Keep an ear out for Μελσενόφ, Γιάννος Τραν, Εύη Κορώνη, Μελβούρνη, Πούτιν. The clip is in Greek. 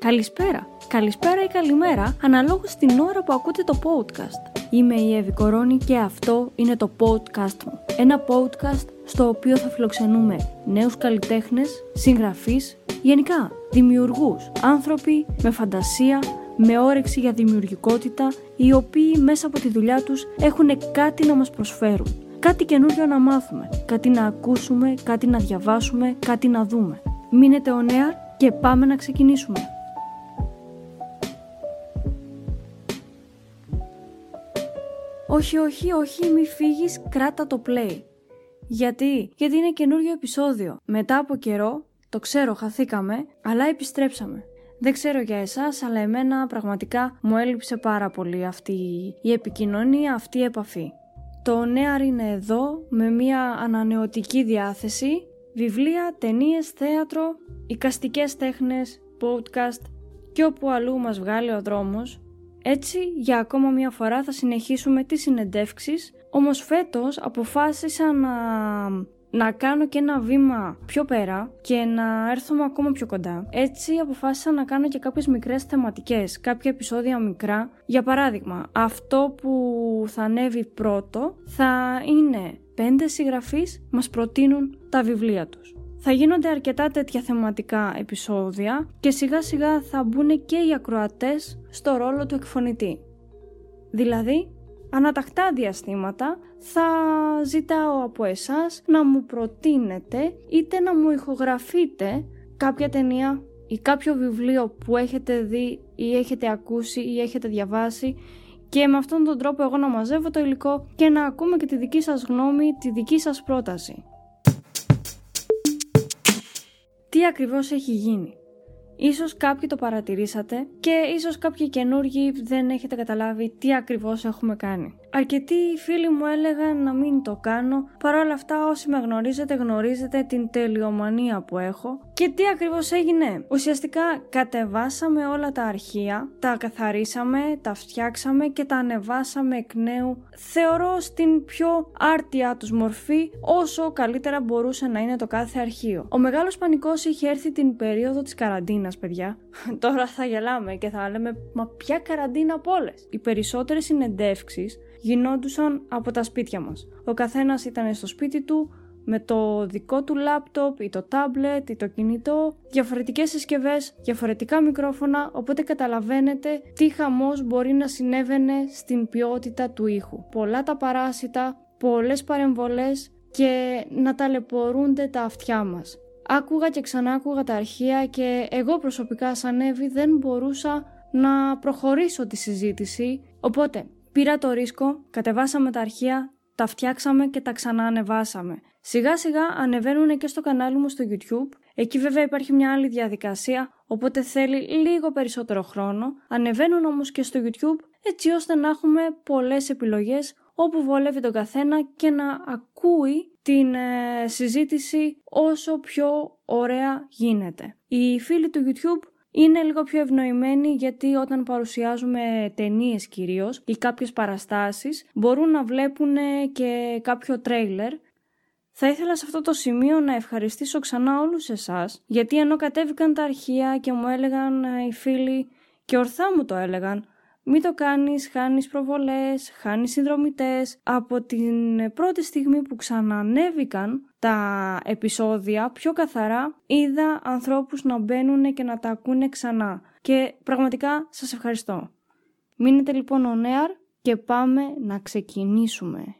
Καλησπέρα, καλησπέρα ή καλημέρα, αναλόγως την ώρα που ακούτε το podcast. Είμαι η Εύη Κορώνη και αυτό είναι το podcast μου. Ένα podcast στο οποίο θα φιλοξενούμε νέους καλλιτέχνες, συγγραφείς, γενικά δημιουργούς, άνθρωποι με φαντασία, με όρεξη για δημιουργικότητα, οι οποίοι μέσα από τη δουλειά τους έχουν κάτι να μας προσφέρουν. Κάτι καινούριο να μάθουμε, κάτι να ακούσουμε, κάτι να διαβάσουμε, κάτι να δούμε. Μείνετε on air και πάμε να ξεκινήσουμε. Όχι, μη φύγεις, κράτα το play. Γιατί είναι καινούριο επεισόδιο. Μετά από καιρό, το ξέρω, χαθήκαμε, αλλά επιστρέψαμε. Δεν ξέρω για εσάς, αλλά εμένα πραγματικά μου έλειψε πάρα πολύ αυτή η επικοινωνία, αυτή η επαφή. Το νέαρ είναι εδώ με μια ανανεωτική διάθεση, βιβλία, ταινίες, θέατρο, εικαστικές τέχνες, podcast και όπου αλλού μας βγάλει ο δρόμος. Έτσι, για ακόμα μια φορά θα συνεχίσουμε τις συνεντεύξεις, όμως φέτος αποφάσισα να κάνω και ένα βήμα πιο πέρα και να έρθουμε ακόμα πιο κοντά. Έτσι αποφάσισα να κάνω και κάποιες μικρές θεματικές, κάποια επεισόδια μικρά. Για παράδειγμα, αυτό που θα ανέβει πρώτο θα είναι 5 συγγραφείς μας προτείνουν τα βιβλία τους. Θα γίνονται αρκετά τέτοια θεματικά επεισόδια και σιγά σιγά θα μπουν και οι ακροατές στο ρόλο του εκφωνητή. Δηλαδή, ανατακτά διαστήματα θα ζητάω από εσάς να μου προτείνετε είτε να μου ηχογραφείτε κάποια ταινία ή κάποιο βιβλίο που έχετε δει ή έχετε ακούσει ή έχετε διαβάσει και με αυτόν τον τρόπο εγώ να μαζεύω το υλικό και να ακούμε και τη δική σας γνώμη, τη δική σας πρόταση. Τι ακριβώς έχει γίνει? Ίσως κάποιοι το παρατηρήσατε και ίσως κάποιοι καινούργοι δεν έχετε καταλάβει τι ακριβώς έχουμε κάνει. Αρκετοί φίλοι μου έλεγαν να μην το κάνω, παρόλα αυτά όσοι με γνωρίζετε γνωρίζετε την τελειομανία που έχω. Και τι ακριβώς έγινε? Ουσιαστικά κατεβάσαμε όλα τα αρχεία, τα καθαρίσαμε, τα φτιάξαμε και τα ανεβάσαμε εκ νέου. Θεωρώ στην πιο άρτια τους μορφή όσο καλύτερα μπορούσε να είναι το κάθε αρχείο. Ο μεγάλος πανικός είχε έρθει την περίοδο της καραντίνας, παιδιά. Τώρα θα γελάμε και θα λέμε «Μα ποια καραντίνα από όλες?» Οι περισσότερες συνεντεύξεις γινόντουσαν από τα σπίτια μας. Ο καθένας ήταν στο σπίτι του, με το δικό του λάπτοπ ή το τάμπλετ ή το κινητό, διαφορετικές συσκευές, διαφορετικά μικρόφωνα, οπότε καταλαβαίνετε τι χαμός μπορεί να συνέβαινε στην ποιότητα του ήχου. Πολλά τα παράσιτα, πολλές παρεμβολές και να ταλαιπωρούνται τα αυτιά μας. Άκουγα και ξανάκουγα τα αρχεία και εγώ προσωπικά σαν Εύη δεν μπορούσα να προχωρήσω τη συζήτηση, οπότε πήρα το ρίσκο, κατεβάσαμε τα αρχεία, τα φτιάξαμε και τα ξανά ανεβάσαμε. Σιγά σιγά ανεβαίνουν και στο κανάλι μου στο YouTube. Εκεί βέβαια υπάρχει μια άλλη διαδικασία, οπότε θέλει λίγο περισσότερο χρόνο. Ανεβαίνουν όμως και στο YouTube έτσι ώστε να έχουμε πολλές επιλογές όπου βολεύει τον καθένα και να ακούει την συζήτηση όσο πιο ωραία γίνεται. Οι φίλοι του YouTube είναι λίγο πιο ευνοημένοι γιατί όταν παρουσιάζουμε ταινίες κυρίως ή κάποιες παραστάσεις μπορούν να βλέπουν και κάποιο τρέιλερ. Θα ήθελα σε αυτό το σημείο να ευχαριστήσω ξανά όλους εσάς γιατί ενώ κατέβηκαν τα αρχεία και μου έλεγαν οι φίλοι και ορθά μου το έλεγαν «Μην το κάνεις, χάνεις προβολές, χάνεις συνδρομητές». Από την πρώτη στιγμή που ξανανέβηκαν τα επεισόδια πιο καθαρά, είδα ανθρώπους να μπαίνουν και να τα ακούνε ξανά. Και πραγματικά σας ευχαριστώ. Μείνετε λοιπόν on air και πάμε να ξεκινήσουμε.